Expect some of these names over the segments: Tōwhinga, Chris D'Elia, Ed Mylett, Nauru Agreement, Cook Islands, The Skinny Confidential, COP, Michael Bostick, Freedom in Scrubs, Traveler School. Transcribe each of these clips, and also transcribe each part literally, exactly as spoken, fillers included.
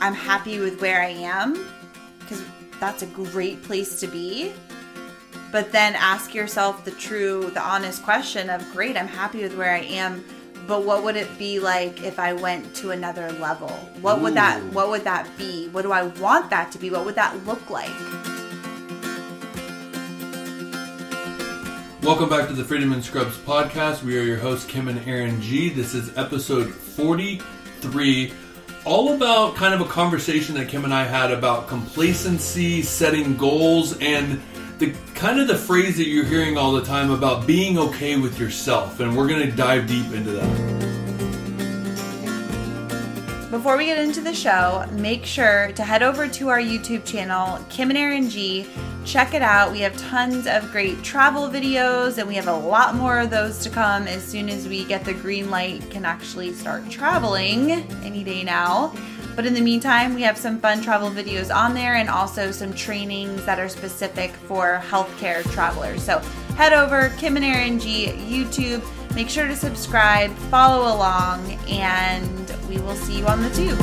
I'm happy with where I am, because that's a great place to be. But then ask yourself the true, the honest question of, great, I'm happy with where I am, but what would it be like if I went to another level? What Ooh. would that, what would that be? What do I want that to be? What would that look like? Welcome back to the Freedom in Scrubs podcast. We are your hosts, Kim and Aaron G. This is episode forty-three, all about kind of a conversation that Kim and I had about complacency, setting goals, and the kind of the phrase that you're hearing all the time about being okay with yourself. And we're going to dive deep into that. Before we get into the show, make sure to head over to our YouTube channel, Kim and Aaron G. Check it out. We have tons of great travel videos, and we have a lot more of those to come as soon as we get the green light, can actually start traveling any day now. But in the meantime, we have some fun travel videos on there, and also some trainings that are specific for healthcare travelers. So head over, Kim and Aaron G YouTube. Make sure to subscribe, follow along, and we will see you on the tube.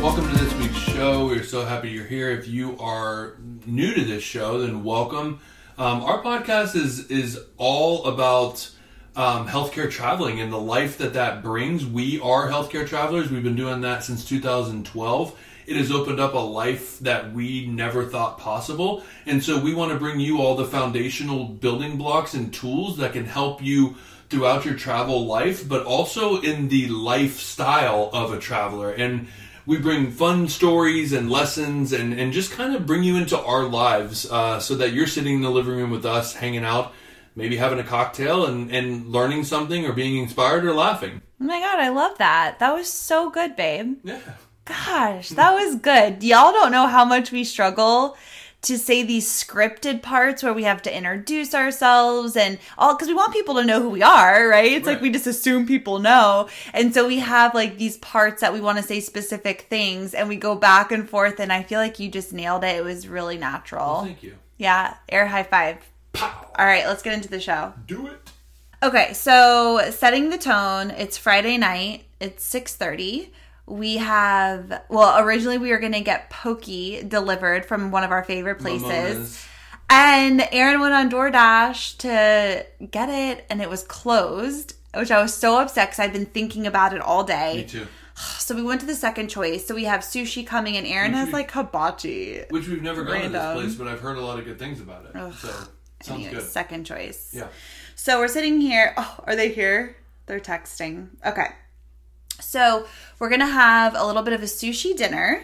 Welcome to this week's show. We're so happy you're here. If you are new to this show, then welcome. Um, our podcast is is all about Um, healthcare traveling and the life that that brings. We are healthcare travelers. We've been doing that since two thousand twelve. It has opened up a life that we never thought possible. And so we want to bring you all the foundational building blocks and tools that can help you throughout your travel life, but also in the lifestyle of a traveler. And we bring fun stories and lessons and, and just kind of bring you into our lives uh, so that you're sitting in the living room with us, hanging out, maybe having a cocktail and, and learning something or being inspired or laughing. Oh my God, I love that. That was so good, babe. Yeah. Gosh, that was good. Y'all don't know how much we struggle to say these scripted parts where we have to introduce ourselves and all, because we want people to know who we are, right? It's right. Like we just assume people know. And so we have like these parts that we want to say specific things, and we go back and forth, and I feel like you just nailed it. It was really natural. Well, thank you. Yeah. Air high five. Pow. All right, let's get into the show. Do it. Okay, so setting the tone, it's Friday night. It's six thirty. We have, well, originally we were going to get pokey delivered from one of our favorite places. Mama's. And Aaron went on DoorDash to get it, and it was closed, which I was so upset because I've been thinking about it all day. Me too. So we went to the second choice. So we have sushi coming, and Aaron which has, we, like, hibachi. Which we've never gone to this place, but I've heard a lot of good things about it. Ugh. So... Sounds anyway, good. Second choice. Yeah. So we're sitting here. Oh, are they here? They're texting. Okay. So we're going to have a little bit of a sushi dinner,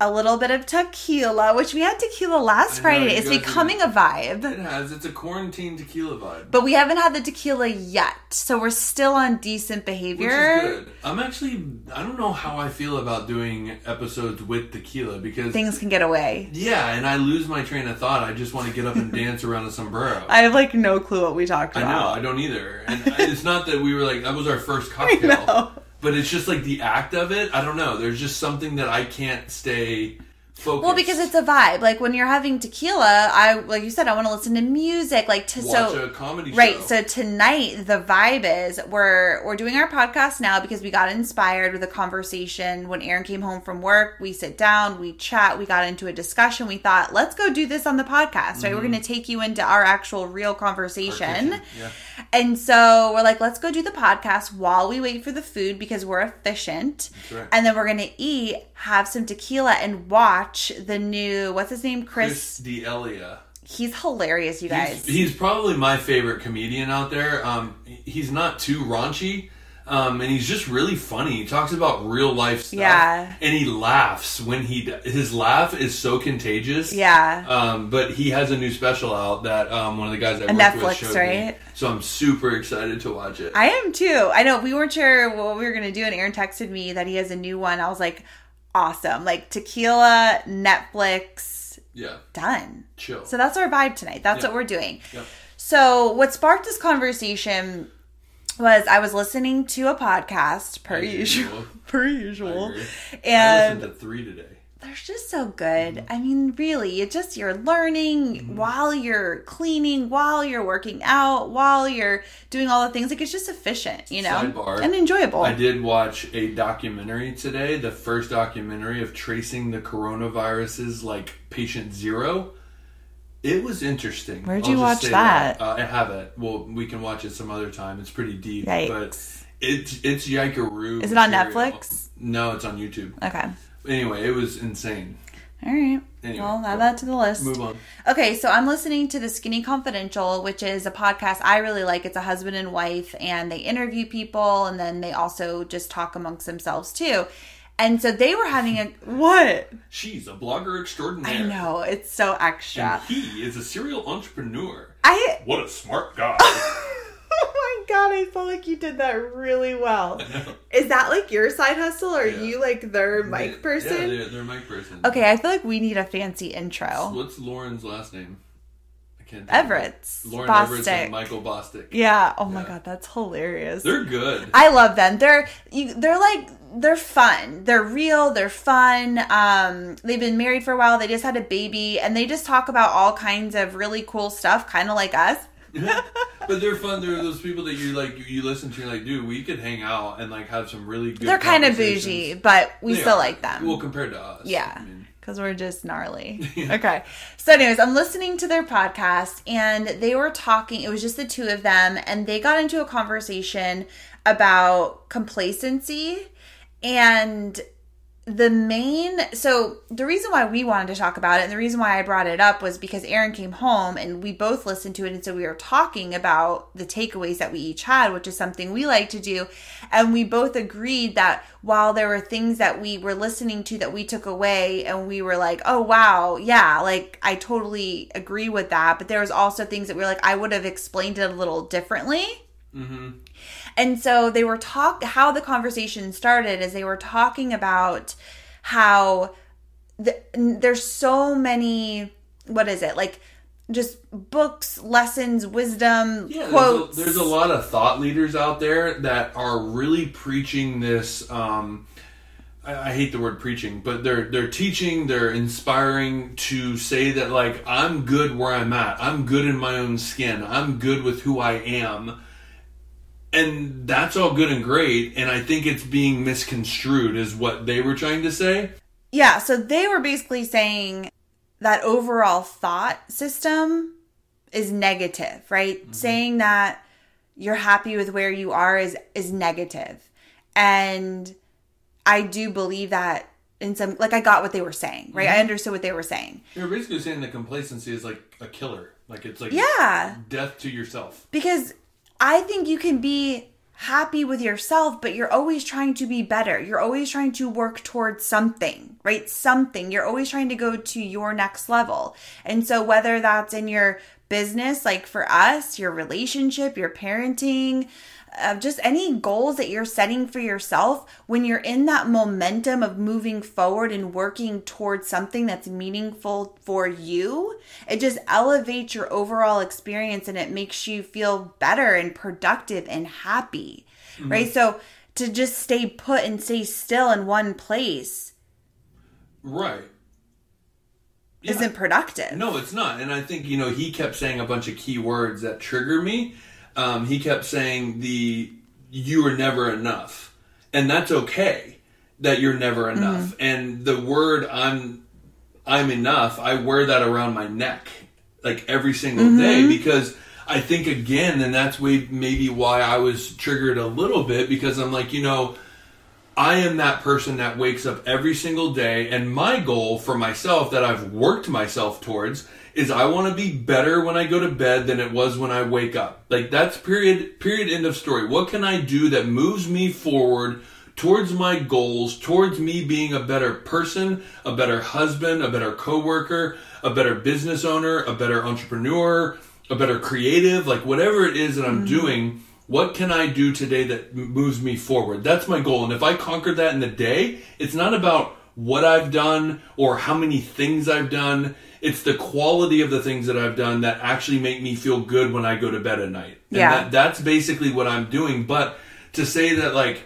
a little bit of tequila, which we had tequila last I Friday. Know, it's becoming a vibe. It has. It's a quarantine tequila vibe. But we haven't had the tequila yet. So we're still on decent behavior. Which is good. I'm actually, I don't know how I feel about doing episodes with tequila, because things can get away. Yeah. And I lose my train of thought. I just want to get up and dance around a sombrero. I have like no clue what we talked about. I know. I don't either. And it's not that we were like, that was our first cocktail. I know. But it's just like the act of it. I don't know. There's just something that I can't stay focused. Well, because it's a vibe. Like when you're having tequila, I like you said, I want to listen to music. Like to watch so, a comedy right, show. Right. So tonight the vibe is we're we're doing our podcast now because we got inspired with a conversation when Aaron came home from work. We sit down, we chat, we got into a discussion. We thought, let's go do this on the podcast. Right? Mm-hmm. We're going to take you into our actual real conversation. Yeah. And so we're like, let's go do the podcast while we wait for the food because we're efficient. Right. And then we're going to eat, have some tequila, and watch the new, what's his name? Chris, Chris D'Elia. He's hilarious, you guys. He's, he's probably my favorite comedian out there. Um, he's not too raunchy. Um, and he's just really funny. He talks about real life stuff. Yeah. And he laughs when he... His laugh is so contagious. Yeah. Um, but he has a new special out that um, one of the guys I worked Netflix, with showed right? me. So I'm super excited to watch it. I am too. I know. We weren't sure what we were going to do, and Aaron texted me that he has a new one. I was like, awesome. Like, tequila, Netflix. Yeah. Done. Chill. So that's our vibe tonight. That's yeah. what we're doing. Yeah. So what sparked this conversation... was I was listening to a podcast per usual, per usual, and I listened to three today. They're just so good. Mm-hmm. I mean, really, it just, you're learning mm-hmm. while you're cleaning, while you're working out, while you're doing all the things. Like, it's just efficient, you know? Sidebar, and enjoyable. I did watch a documentary today, the first documentary of tracing the coronaviruses, like patient zero. It was interesting. Where'd you watch that? that. Uh, I have it. Well, we can watch it some other time. It's pretty deep. Yikes. But it's, it's Yikeroo. Is it on material. Netflix? No, it's on YouTube. Okay. Anyway, it was insane. All right. Anyway, well, add that to the list. Move on. Okay, so I'm listening to The Skinny Confidential, which is a podcast I really like. It's a husband and wife, and they interview people, and then they also just talk amongst themselves, too. And so they were having a... What? She's a blogger extraordinaire. I know. It's so extra. And he is a serial entrepreneur. I... What a smart guy. Oh, my God. I felt like you did that really well. Is that, like, your side hustle? Or yeah. are you, like, their mic they, person? Yeah, they're, they're mic person. Okay, I feel like we need a fancy intro. So what's Lauren's last name? I can't think Everett's. Of it. Lauren Bostick. Everett's and Michael Bostick. Yeah. Oh, yeah. My God. That's hilarious. They're good. I love them. They're you, They're, like... They're fun. They're real. They're fun. Um, they've been married for a while. They just had a baby. And they just talk about all kinds of really cool stuff, kind of like us. But they're fun. They're those people that you like. You listen to, you're like, dude, we could hang out and like have some really good They're kind of bougie, but we they still are. Like them. Well, compared to us. Yeah. I mean. Because we're just gnarly. Okay. So anyways, I'm listening to their podcast and they were talking. It was just the two of them. And they got into a conversation about complacency. And the main, so the reason why we wanted to talk about it and the reason why I brought it up was because Aaron came home and we both listened to it. And so we were talking about the takeaways that we each had, which is something we like to do. And we both agreed that while there were things that we were listening to that we took away and we were like, oh, wow, yeah, like I totally agree with that. But there was also things that we were like, I would have explained it a little differently. Mm-hmm. And so they were talk. How the conversation started is they were talking about how the, there's so many. What is it like? Just books, lessons, wisdom, yeah, quotes. There's a, there's a lot of thought leaders out there that are really preaching this. Um, I, I hate the word preaching, but they're they're teaching. They're inspiring to say that like I'm good where I'm at. I'm good in my own skin. I'm good with who I am. And that's all good and great, and I think it's being misconstrued is what they were trying to say. Yeah, so they were basically saying that overall thought system is negative, right? Mm-hmm. Saying that you're happy with where you are is, is negative. And I do believe that in some... Like, I got what they were saying, right? Mm-hmm. I understood what they were saying. They were basically saying that complacency is like a killer. Like, it's like yeah. death to yourself. Because... I think you can be happy with yourself, but you're always trying to be better. You're always trying to work towards something, right? Something. You're always trying to go to your next level. And so whether that's in your business, like for us, your relationship, your parenting, uh, just any goals that you're setting for yourself, when you're in that momentum of moving forward and working towards something that's meaningful for you, it just elevates your overall experience and it makes you feel better and productive and happy, mm-hmm. right? So to just stay put and stay still in one place. Right. Yeah. Isn't productive. No, it's not. And I think, you know, he kept saying a bunch of key words that trigger me. Um, he kept saying the, you are never enough. And that's okay that you're never enough. Mm-hmm. And the word I'm, I'm enough, I wear that around my neck like every single mm-hmm. day because I think again, and that's maybe why I was triggered a little bit because I'm like, you know, I am that person that wakes up every single day and my goal for myself that I've worked myself towards is I want to be better when I go to bed than it was when I wake up. Like that's period, period, end of story. What can I do that moves me forward towards my goals, towards me being a better person, a better husband, a better coworker, a better business owner, a better entrepreneur, a better creative, like whatever it is that I'm mm-hmm. doing. What can I do today that moves me forward? That's my goal. And if I conquer that in the day, it's not about what I've done or how many things I've done. It's the quality of the things that I've done that actually make me feel good when I go to bed at night. And yeah. that, that's basically what I'm doing. But to say that like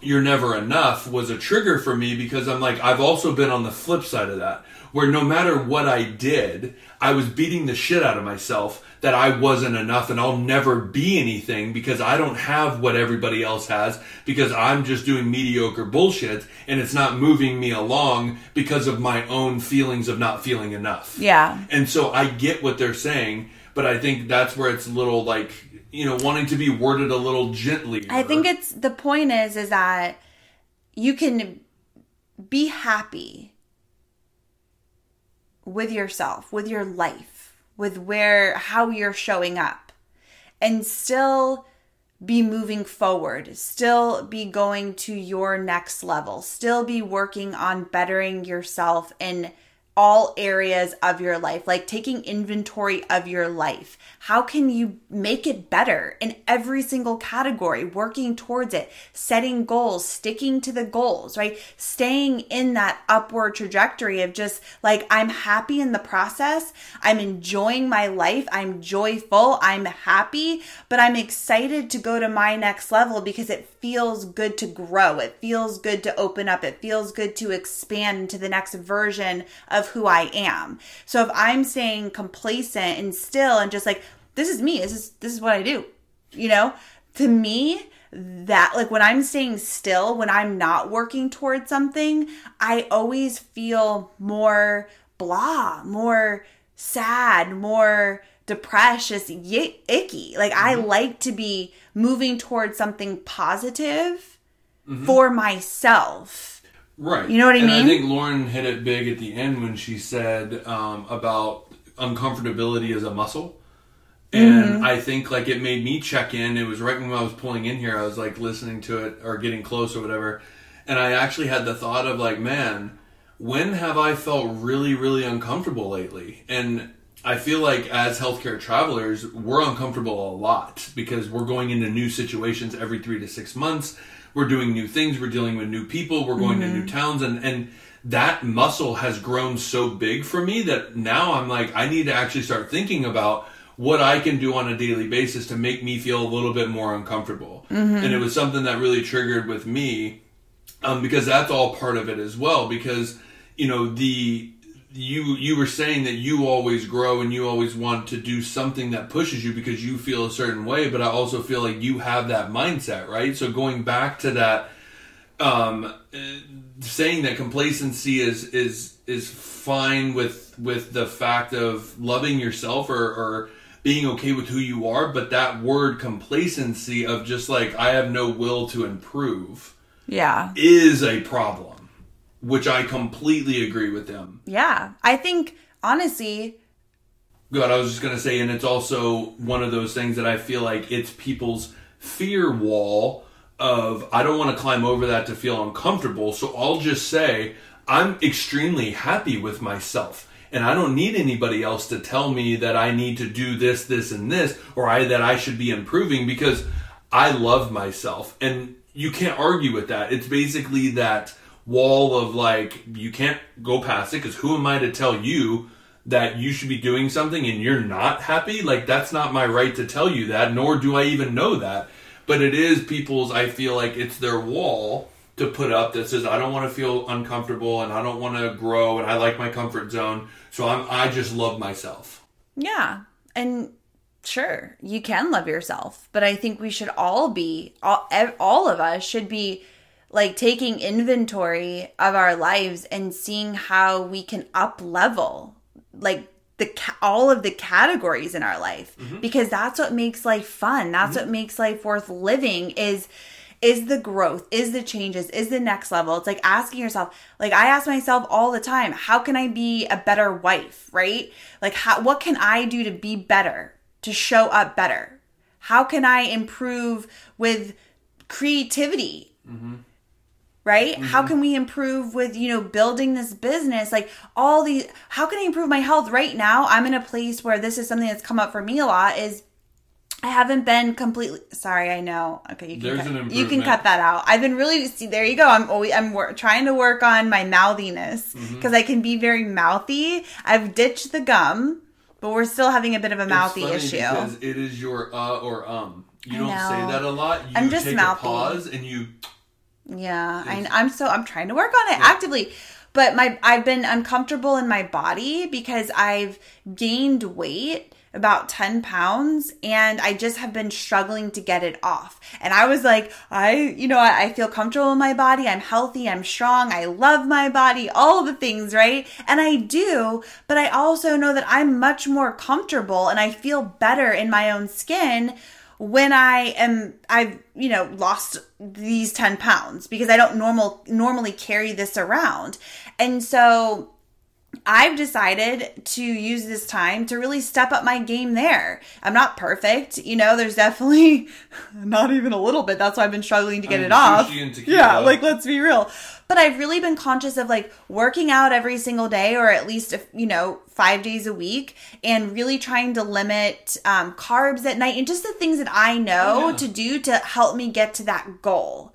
You're Never Enough was a trigger for me because I'm like, I've also been on the flip side of that, where no matter what I did, I was beating the shit out of myself that I wasn't enough and I'll never be anything because I don't have what everybody else has because I'm just doing mediocre bullshit and it's not moving me along because of my own feelings of not feeling enough. Yeah. And so I get what they're saying, but I think that's where it's a little like, you know, wanting to be worded a little gently. I think it's, the point is, is that you can be happy with yourself, with your life, with where, how you're showing up, and still be moving forward, still be going to your next level, still be working on bettering yourself and all areas of your life, like taking inventory of your life. How can you make it better in every single category, working towards it, setting goals, sticking to the goals, right? Staying in that upward trajectory of just like, I'm happy in the process. I'm enjoying my life. I'm joyful. I'm happy, but I'm excited to go to my next level because it feels good to grow. It feels good to open up. It feels good to expand into the next version of who I am. So if I'm staying complacent and still and just like, this is me, this is this is what I do, you know, to me, that like when I'm staying still, when I'm not working towards something, I always feel more blah, more sad, more depressed, just y- icky. Like mm-hmm. I like to be moving towards something positive mm-hmm. for myself. Right. You know what I and mean? I think Lauren hit it big at the end when she said um, about uncomfortability as a muscle. And mm-hmm. I think like it made me check in. It was right when I was pulling in here. I was like listening to it or getting close or whatever. And I actually had the thought of like, man, when have I felt really, really uncomfortable lately? And I feel like as healthcare travelers, we're uncomfortable a lot because we're going into new situations every three to six months. We're doing new things. We're dealing with new people. We're going mm-hmm. to new towns. And, and that muscle has grown so big for me that now I'm like, I need to actually start thinking about what I can do on a daily basis to make me feel a little bit more uncomfortable. Mm-hmm. And it was something that really triggered with me um, because that's all part of it as well. Because, you know, the you you were saying that you always grow and you always want to do something that pushes you because you feel a certain way, but I also feel like you have that mindset, right? So going back to that, um, saying that complacency is is is fine with with the fact of loving yourself or, or being okay with who you are, but that word complacency of just like, I have no will to improve, yeah, is a problem. Which I completely agree with them. Yeah. I think, honestly... God, I was just going to say, and it's also one of those things that I feel like it's people's fear wall of, I don't want to climb over that to feel uncomfortable, so I'll just say, I'm extremely happy with myself, and I don't need anybody else to tell me that I need to do this, this, and this, or I that I should be improving, because I love myself. And you can't argue with that. It's basically that... wall of like, you can't go past it because who am I to tell you that you should be doing something and you're not happy? Like, that's not my right to tell you that, nor do I even know that. But it is people's, I feel like it's their wall to put up that says, I don't want to feel uncomfortable and I don't want to grow and I like my comfort zone. So I'm, I just love myself. Yeah. And sure, you can love yourself, but I think we should all be, all, all of us should be like taking inventory of our lives and seeing how we can up level like the all of the categories in our life mm-hmm. because that's what makes life fun. That's mm-hmm. what makes life worth living is is the growth, is the changes, is the next level. It's like asking yourself, like I ask myself all the time, how can I be a better wife, right? Like how, what can I do to be better, to show up better? How can I improve with creativity? Mm-hmm. Right? Mm-hmm. How can we improve with, you know, building this business? Like all these, how can I improve my health right now? I'm in a place where this is something that's come up for me a lot is I haven't been completely, sorry, I know. Okay. You can, cut, you can cut that out. I've been really, see, there you go. I'm always, I'm wor- trying to work on my mouthiness because mm-hmm. I can be very mouthy. I've ditched the gum, but we're still having a bit of a mouthy issue. It is your uh or um. You don't say that a lot. You I'm just take mouthy. A pause and you... Yeah, I, I'm so I'm trying to work on it yeah. actively. But my I've been uncomfortable in my body because I've gained weight, about ten pounds, and I just have been struggling to get it off. And I was like, I, you know, I, I feel comfortable in my body. I'm healthy. I'm strong. I love my body, all the things, right? And I do, but I also know that I'm much more comfortable and I feel better in my own skin when I am, I've, you know, lost these ten pounds because I don't normal normally carry this around. And so I've decided to use this time to really step up my game there. I'm not perfect. You know, there's definitely not even a little bit. That's why I've been struggling to get I mean, it off. Yeah, like, let's be real. But I've really been conscious of like working out every single day or at least, you know, five days a week and really trying to limit um, carbs at night and just the things that I know oh, yeah. to do to help me get to that goal.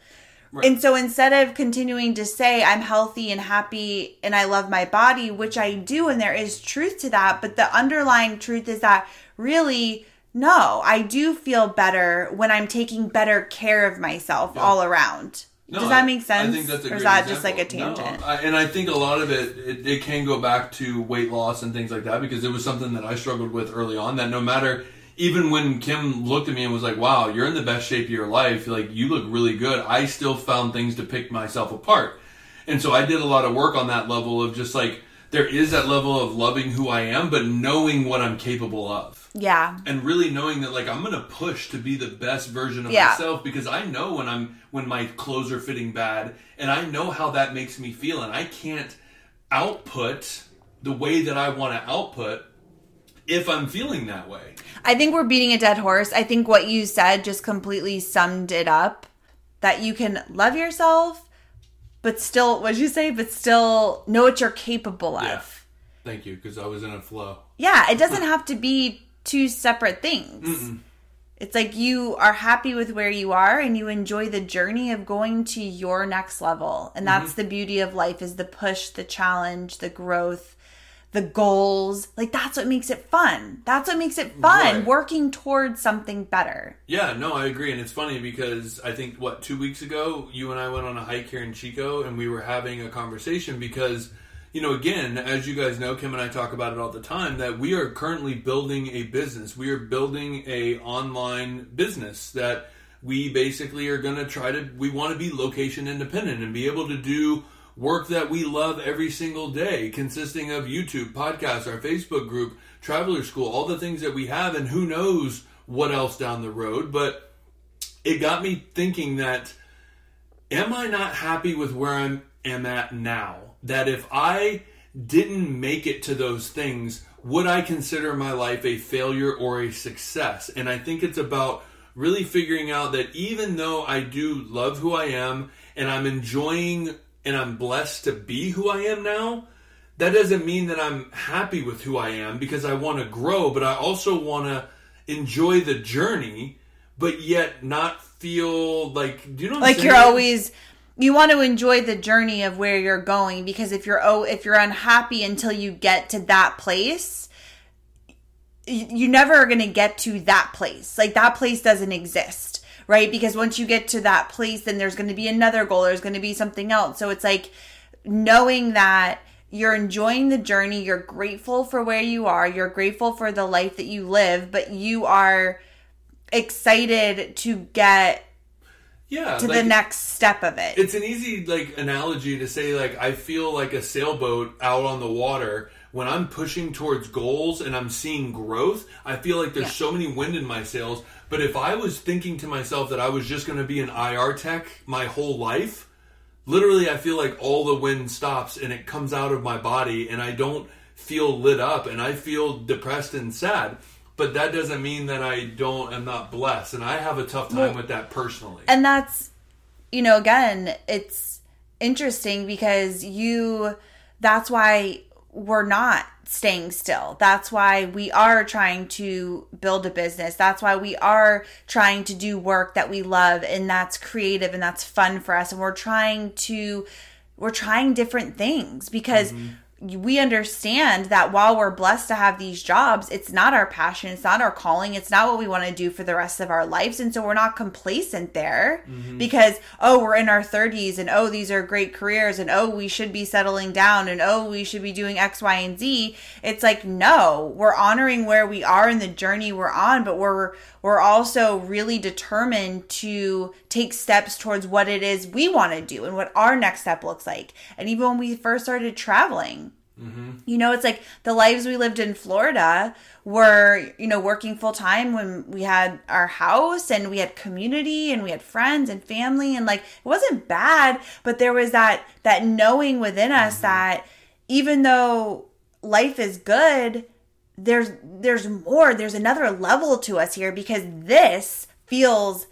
Right. And so instead of continuing to say I'm healthy and happy and I love my body, which I do, and there is truth to that, but the underlying truth is that really, no, I do feel better when I'm taking better care of myself yeah. all around. No, Does that make sense? I think that's a great example. Or is that just like a tangent? No. I, and I think a lot of it, it, it can go back to weight loss and things like that because it was something that I struggled with early on that no matter... Even when Kim looked at me and was like, wow, you're in the best shape of your life. Like, you look really good. I still found things to pick myself apart. And so I did a lot of work on that level of just like, there is that level of loving who I am, but knowing what I'm capable of. Yeah. And really knowing that like, I'm going to push to be the best version of yeah. myself because I know when I'm, when my clothes are fitting bad and I know how that makes me feel and I can't output the way that I want to output if I'm feeling that way. I think we're beating a dead horse. I think what you said just completely summed it up, that you can love yourself, but still, what did you say? But still know what you're capable of. Yeah. Thank you, because I was in a flow. Yeah, it doesn't have to be two separate things. Mm-mm. It's like you are happy with where you are and you enjoy the journey of going to your next level. And that's mm-hmm. the beauty of life is the push, the challenge, the growth, the goals, like that's what makes it fun. That's what makes it fun, right. Working towards something better. Yeah, no, I agree. And it's funny because I think, what, two weeks ago, you and I went on a hike here in Chico and we were having a conversation because, you know, again, as you guys know, Kim and I talk about it all the time, that we are currently building a business. We are building a online business that we basically are going to try to, we want to be location independent and be able to do work that we love every single day, consisting of YouTube, podcasts, our Facebook group, Traveler School, all the things that we have, and who knows what else down the road. But it got me thinking that, am I not happy with where I am at now? That if I didn't make it to those things, would I consider my life a failure or a success? And I think it's about really figuring out that even though I do love who I am, and I'm enjoying and I'm blessed to be who I am now, that doesn't mean that I'm happy with who I am because I want to grow, but I also want to enjoy the journey, but yet not feel like, do you know what I'm saying? Like you're always, you want to enjoy the journey of where you're going because if you're, oh, if you're unhappy until you get to that place, you never are going to get to that place. Like that place doesn't exist. Right? Because once you get to that place, then there's going to be another goal. There's going to be something else. So it's like knowing that you're enjoying the journey. You're grateful for where you are. You're grateful for the life that you live, but you are excited to get yeah, to like, the next step of it. It's an easy like analogy to say, like, I feel like a sailboat out on the water. When I'm pushing towards goals and I'm seeing growth, I feel like there's yeah. so many wind in my sails. But if I was thinking to myself that I was just going to be an I R tech my whole life, literally I feel like all the wind stops and it comes out of my body and I don't feel lit up and I feel depressed and sad. But that doesn't mean that I don't, I'm not blessed. And I have a tough time well, with that personally. And that's, you know, again, it's interesting because you, that's why we're not staying still. That's why we are trying to build a business. That's why we are trying to do work that we love and that's creative and that's fun for us. And we're trying to, we're trying different things because mm-hmm. we understand that while we're blessed to have these jobs, it's not our passion, it's not our calling, it's not what we want to do for the rest of our lives. And so we're not complacent there mm-hmm. because, oh, we're in our thirties and, oh, these are great careers and, oh, we should be settling down and, oh, we should be doing X, Y, and Z. It's like, no, we're honoring where we are in the journey we're on, but we're we're also really determined to take steps towards what it is we want to do and what our next step looks like. And even when we first started traveling, mm-hmm. you know, it's like the lives we lived in Florida were, you know, working full time when we had our house and we had community and we had friends and family, and like it wasn't bad, but there was that that knowing within us mm-hmm. that even though life is good, there's there's more, there's another level to us here, because this feels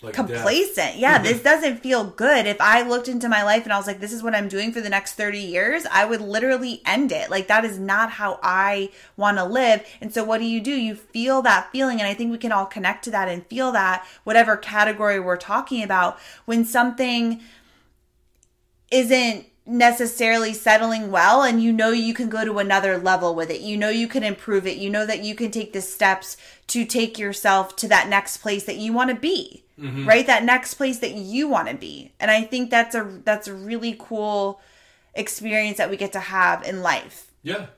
like complacent. Death. Yeah, mm-hmm. This doesn't feel good. If I looked into my life and I was like, this is what I'm doing for the next thirty years, I would literally end it. Like, that is not how I want to live. And so what do you do? You feel that feeling. And I think we can all connect to that and feel that, whatever category we're talking about, when something isn't necessarily settling well, and you know you can go to another level with it, you know you can improve it, you know that you can take the steps to take yourself to that next place that you want to be, mm-hmm. right? That next place that you want to be. And I think that's a that's a really cool experience that we get to have in life. Yeah,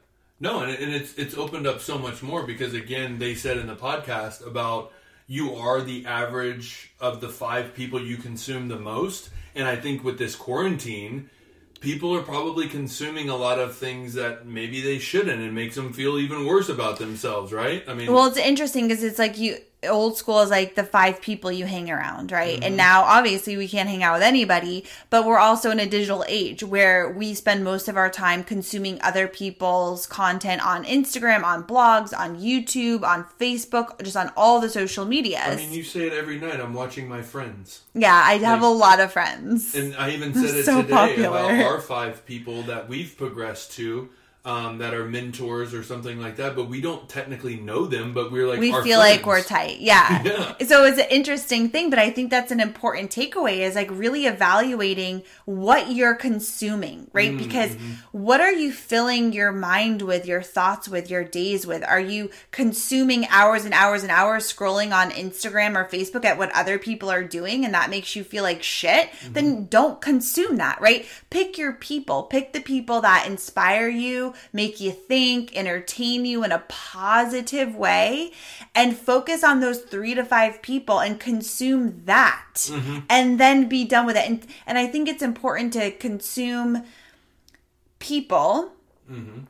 no, and, and it's it's opened up so much more, because again, they said in the podcast about you are the average of the five people you consume the most, and I think with this quarantine, people are probably consuming a lot of things that maybe they shouldn't, and makes them feel even worse about themselves, right? I mean, well, it's interesting because it's like you old school is like the five people you hang around, right? Mm-hmm. And now obviously we can't hang out with anybody, but we're also in a digital age where we spend most of our time consuming other people's content on Instagram, on blogs, on YouTube, on Facebook, just on all the social medias. I mean, you say it every night, I'm watching my friends. Yeah, I have like, a lot of friends. And I even said it so today popular. About our five people that we've progressed to. Um, that are mentors or something like that, but we don't technically know them, but we're like, we our feel friends. Like we're tight. Yeah. yeah. So it's an interesting thing, but I think that's an important takeaway, is like really evaluating what you're consuming, right? Mm-hmm. Because what are you filling your mind with, your thoughts with, your days with? Are you consuming hours and hours and hours scrolling on Instagram or Facebook at what other people are doing, and that makes you feel like shit? Mm-hmm. Then don't consume that, right? Pick your people, pick the people that inspire you, make you think, entertain you in a positive way, and focus on those three to five people and consume that mm-hmm. and then be done with it. And, and I think it's important to consume people mm-hmm.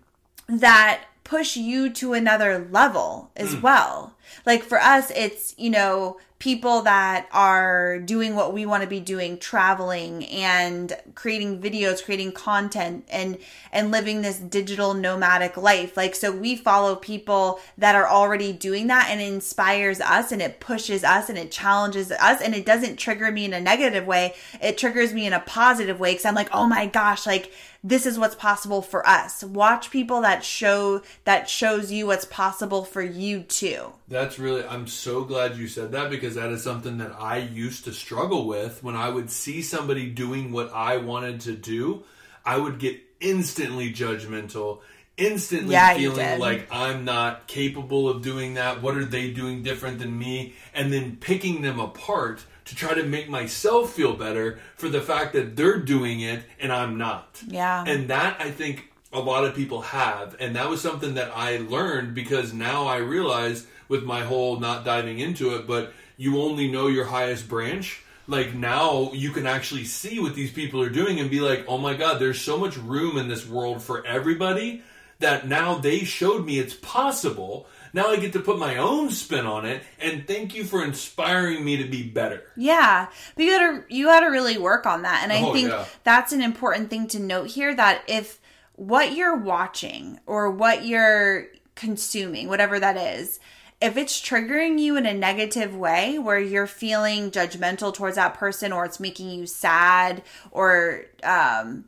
that push you to another level as mm. well. Like for us, it's, you know, people that are doing what we want to be doing, traveling and creating videos, creating content, and and living this digital nomadic life. Like, so we follow people that are already doing that, and it inspires us, and it pushes us, and it challenges us, and it doesn't trigger me in a negative way. It triggers me in a positive way, because I'm like, oh my gosh, like this is what's possible for us. Watch people that show that shows you what's possible for you too. That's really, I'm so glad you said that, because that is something that I used to struggle with. When I would see somebody doing what I wanted to do, I would get instantly judgmental, instantly yeah, feeling like I'm not capable of doing that. What are they doing different than me? And then picking them apart to try to make myself feel better for the fact that they're doing it and I'm not. Yeah. And that, I think, a lot of people have. And that was something that I learned, because now I realize, with my whole not diving into it, but you only know your highest branch. Like, now you can actually see what these people are doing and be like, oh my God, there's so much room in this world for everybody, that now they showed me it's possible. Now I get to put my own spin on it, and thank you for inspiring me to be better. Yeah, but you gotta, you gotta really work on that. And I oh, think yeah. that's an important thing to note here, that if what you're watching or what you're consuming, whatever that is, if it's triggering you in a negative way where you're feeling judgmental towards that person, or it's making you sad, or um,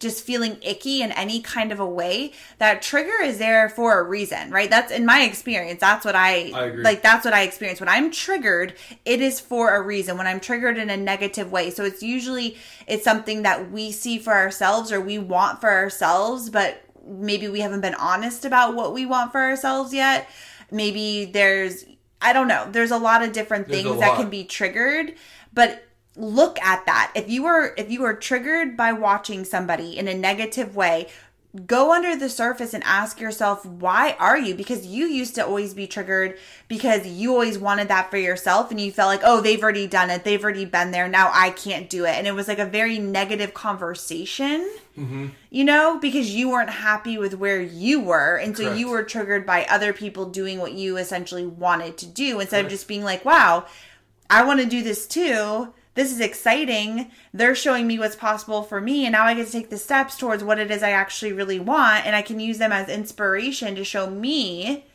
just feeling icky in any kind of a way, that trigger is there for a reason, right? That's in my experience. That's what I, I agree. Like, that's what I experience. When I'm triggered, it is for a reason. When I'm triggered in a negative way. So it's usually, it's something that we see for ourselves, or we want for ourselves, but maybe we haven't been honest about what we want for ourselves yet. Maybe there's, I don't know, there's a lot of different there's things that can be triggered, but look at that. If you were, if you were triggered by watching somebody in a negative way, go under the surface and ask yourself, why are you? Because you used to always be triggered because you always wanted that for yourself and you felt like, oh, they've already done it. They've already been there. Now I can't do it. And it was like a very negative conversation, mm-hmm. you know, because you weren't happy with where you were. And so Correct. You were triggered by other people doing what you essentially wanted to do instead Correct. Of just being like, wow, I want to do this too. This is exciting. They're showing me what's possible for me. And now I get to take the steps towards what it is I actually really want. And I can use them as inspiration to show me,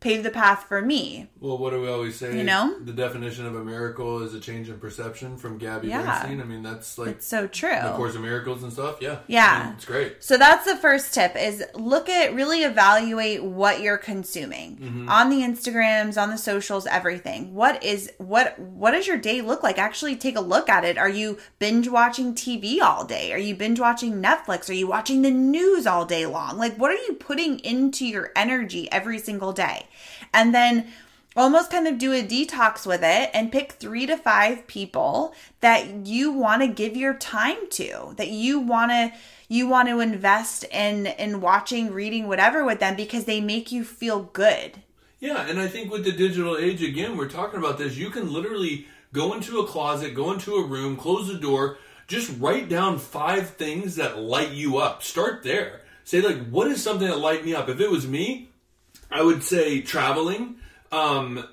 pave the path for me. Well, what do we always say? You know? The definition of a miracle is a change in perception from Gabby yeah. Bernstein. I mean, that's like... It's so true. The Course in Miracles and stuff. Yeah. Yeah. I mean, it's great. So that's the first tip is look at, really evaluate what you're consuming mm-hmm. on the Instagrams, on the socials, everything. What is, what, what does your day look like? Actually take a look at it. Are you binge watching T V all day? Are you binge watching Netflix? Are you watching the news all day long? Like, what are you putting into your energy every single day? And then almost kind of do a detox with it and pick three to five people that you want to give your time to, that you want to you want to invest in in watching, reading, whatever with them because they make you feel good. Yeah, and I think with the digital age, again, we're talking about this. You can literally go into a closet, go into a room, close the door, just write down five things that light you up. Start there. Say, like, what is something that light me up? If it was me... I would say traveling, um,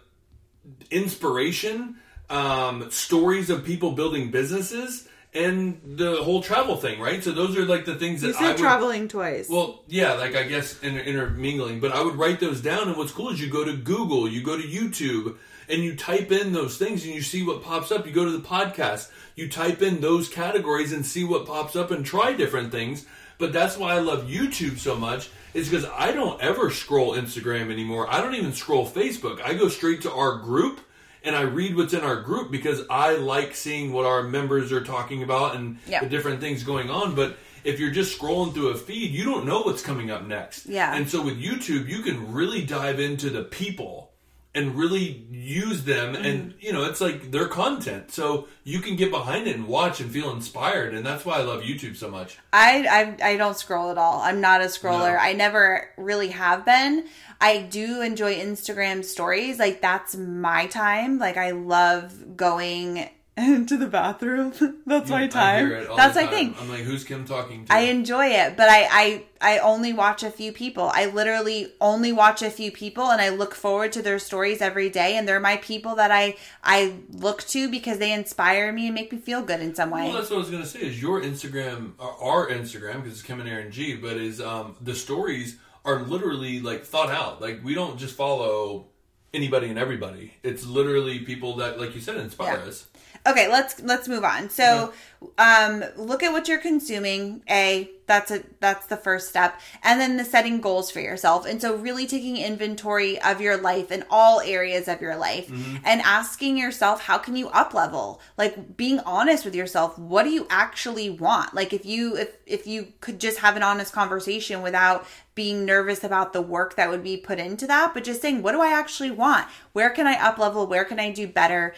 inspiration, um, stories of people building businesses, and the whole travel thing, right? So those are like the things that you said I would... traveling twice. Well, yeah, like I guess inter- intermingling. But I would write those down, and what's cool is you go to Google, you go to YouTube, and you type in those things, and you see what pops up. You go to the podcast, you type in those categories and see what pops up and try different things. But that's why I love YouTube so much, is because I don't ever scroll Instagram anymore. I don't even scroll Facebook. I go straight to our group, and I read what's in our group because I like seeing what our members are talking about and yep. the different things going on. But if you're just scrolling through a feed, you don't know what's coming up next. Yeah. And so with YouTube, you can really dive into the people and really use them, and you know, it's like their content, so you can get behind it and watch and feel inspired, and that's why I love YouTube so much. I I, I don't scroll at all. I'm not a scroller. No. I never really have been. I do enjoy Instagram stories. Like, that's my time. Like, I love going into the bathroom. That's yeah, my time. I hear it all that's the time. My thing. I'm like, who's Kim talking to? I enjoy it, but I, I I only watch a few people. I literally only watch a few people, and I look forward to their stories every day, and they're my people that I I look to because they inspire me and make me feel good in some way. Well, that's what I was going to say is your Instagram, our Instagram, because it's Kim and Aaron G, but is um the stories are literally like thought out. Like, we don't just follow anybody and everybody. It's literally people that, like you said, inspire yeah. us. Okay, let's let's move on. So, um, look at what you're consuming. A, that's a that's the first step, and then the setting goals for yourself. And so, really taking inventory of your life in all areas of your life, mm-hmm. and asking yourself, how can you up level? Like, being honest with yourself. What do you actually want? Like, if you if if you could just have an honest conversation without being nervous about the work that would be put into that, but just saying, what do I actually want? Where can I up level? Where can I do better?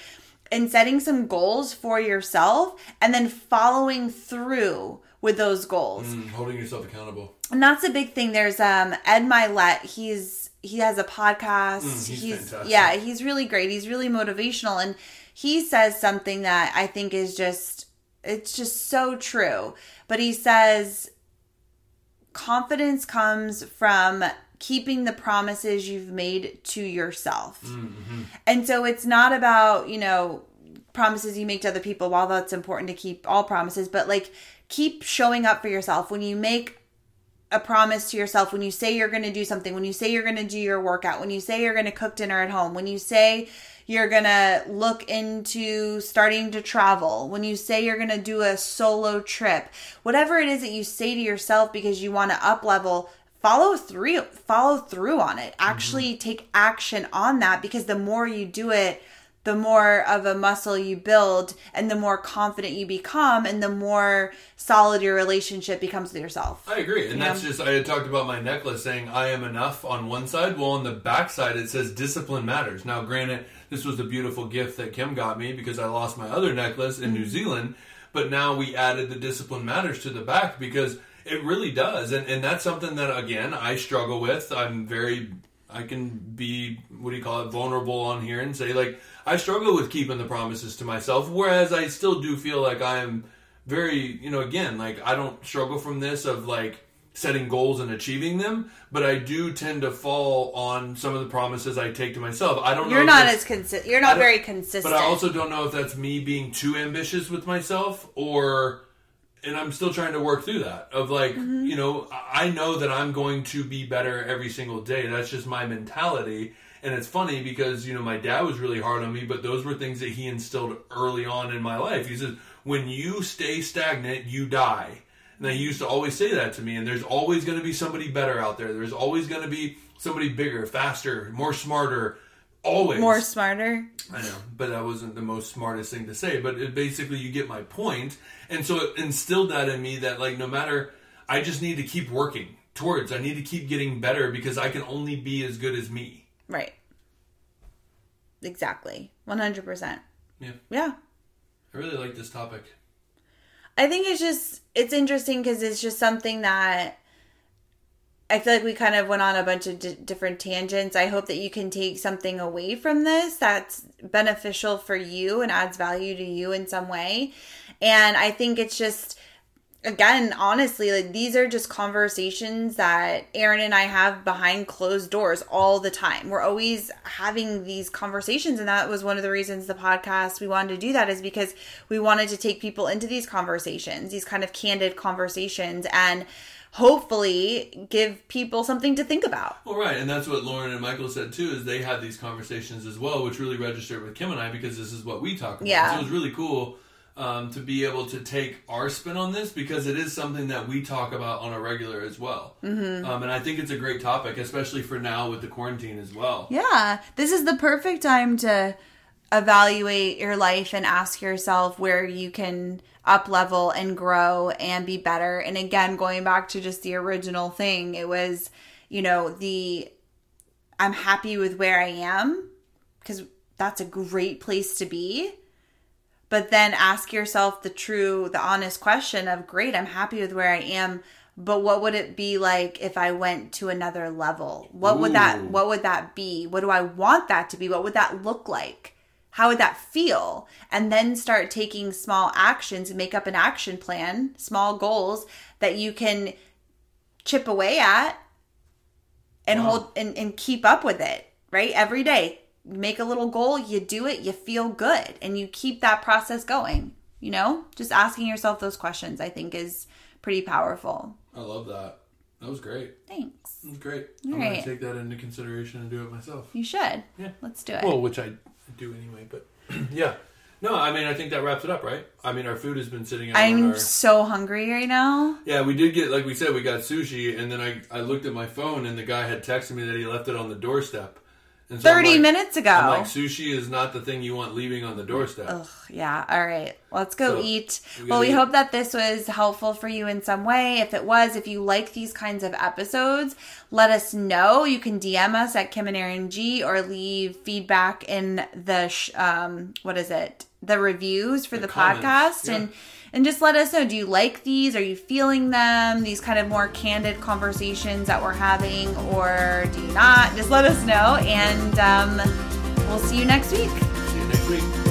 And setting some goals for yourself and then following through with those goals. Mm, holding yourself accountable. And that's a big thing. There's um, Ed Mylett. He's he has a podcast. Mm, he's he's fantastic. Yeah, he's really great. He's really motivational. And he says something that I think is just, it's just so true. But he says, confidence comes from keeping the promises you've made to yourself. Mm-hmm. And so it's not about, you know, promises you make to other people, while that's important to keep all promises, but like, keep showing up for yourself. When you make a promise to yourself, when you say you're going to do something, when you say you're going to do your workout, when you say you're going to cook dinner at home, when you say you're going to look into starting to travel, when you say you're going to do a solo trip, whatever it is that you say to yourself because you want to up level, Follow through, follow through on it. Actually mm-hmm. take action on that, because the more you do it, the more of a muscle you build and the more confident you become and the more solid your relationship becomes with yourself. I agree. And you that's know? just, I had talked about my necklace saying I am enough on one side. Well, on the back side, it says discipline matters. Now, granted, this was a beautiful gift that Kim got me because I lost my other necklace in mm-hmm. New Zealand. But now we added the discipline matters to the back because it really does. And, and that's something that, again, I struggle with. I'm very... I can be, what do you call it, vulnerable on here and say, like, I struggle with keeping the promises to myself, whereas I still do feel like I am very, you know, again, like, I don't struggle from this of, like, setting goals and achieving them, but I do tend to fall on some of the promises I take to myself. I don't know. You're not as consistent. You're not very consistent. But I also don't know if that's me being too ambitious with myself or... And I'm still trying to work through that of like, mm-hmm. you know, I know that I'm going to be better every single day. That's just my mentality. And it's funny because, you know, my dad was really hard on me, but those were things that he instilled early on in my life. He said, when you stay stagnant, you die. And he used to always say that to me. And there's always going to be somebody better out there. There's always going to be somebody bigger, faster, more smarter. Always. More smarter. I know, but that wasn't the most smartest thing to say. But it basically, you get my point. And so it instilled that in me that, like, no matter, I just need to keep working towards. I need to keep getting better because I can only be as good as me. Right. Exactly. one hundred percent. Yeah. Yeah. I really like this topic. I think it's just, it's interesting because it's just something that... I feel like we kind of went on a bunch of d- different tangents. I hope that you can take something away from this that's beneficial for you and adds value to you in some way. And I think it's just, again, honestly, like these are just conversations that Aaron and I have behind closed doors all the time. We're always having these conversations. And that was one of the reasons the podcast, we wanted to do that is because we wanted to take people into these conversations, these kind of candid conversations, and hopefully give people something to think about. Well, right. And that's what Lauren and Michael said too, is they had these conversations as well, which really registered with Kim and I because this is what we talk about. Yeah. So it was really cool um, to be able to take our spin on this because it is something that we talk about on a regular as well. Mm-hmm. Um, and I think it's a great topic, especially for now with the quarantine as well. Yeah. This is the perfect time to evaluate your life and ask yourself where you can up level and grow and be better. And again, going back to just the original thing, it was, you know, the, I'm happy with where I am because that's a great place to be. But then ask yourself the true, the honest question of, great, I'm happy with where I am, but what would it be like if I went to another level? What Ooh. would that, what would that be? What do I want that to be? What would that look like? How would that feel? And then start taking small actions, make up an action plan, small goals that you can chip away at and wow. hold and, and keep up with it, right? Every day, make a little goal, you do it, you feel good, and you keep that process going, you know? Just asking yourself those questions, I think, is pretty powerful. I love that. That was great. Thanks. That was great. All I'm right. going to take that into consideration and do it myself. You should. Yeah. Let's do it. Well, which I... do anyway, but yeah. No, I mean, I think that wraps it up, right? I mean, our food has been sitting out. I'm our... so hungry right now. Yeah, we did get, like we said, we got sushi, and then I, I looked at my phone, and the guy had texted me that he left it on the doorstep. And so thirty like, minutes ago. I'm like, sushi is not the thing you want leaving on the doorstep. Ugh, yeah, all right. Let's go so, eat. We well, we eat. hope that this was helpful for you in some way. If it was, if you like these kinds of episodes, let us know. You can D M us at Kim and Aaron G or leave feedback in the, sh- um, what is it? The reviews for the, the podcast. Yeah. And, and just let us know, do you like these? Are you feeling them? These kind of more candid conversations that we're having, or do you not? Just let us know. And um, we'll see you next week. See you next week.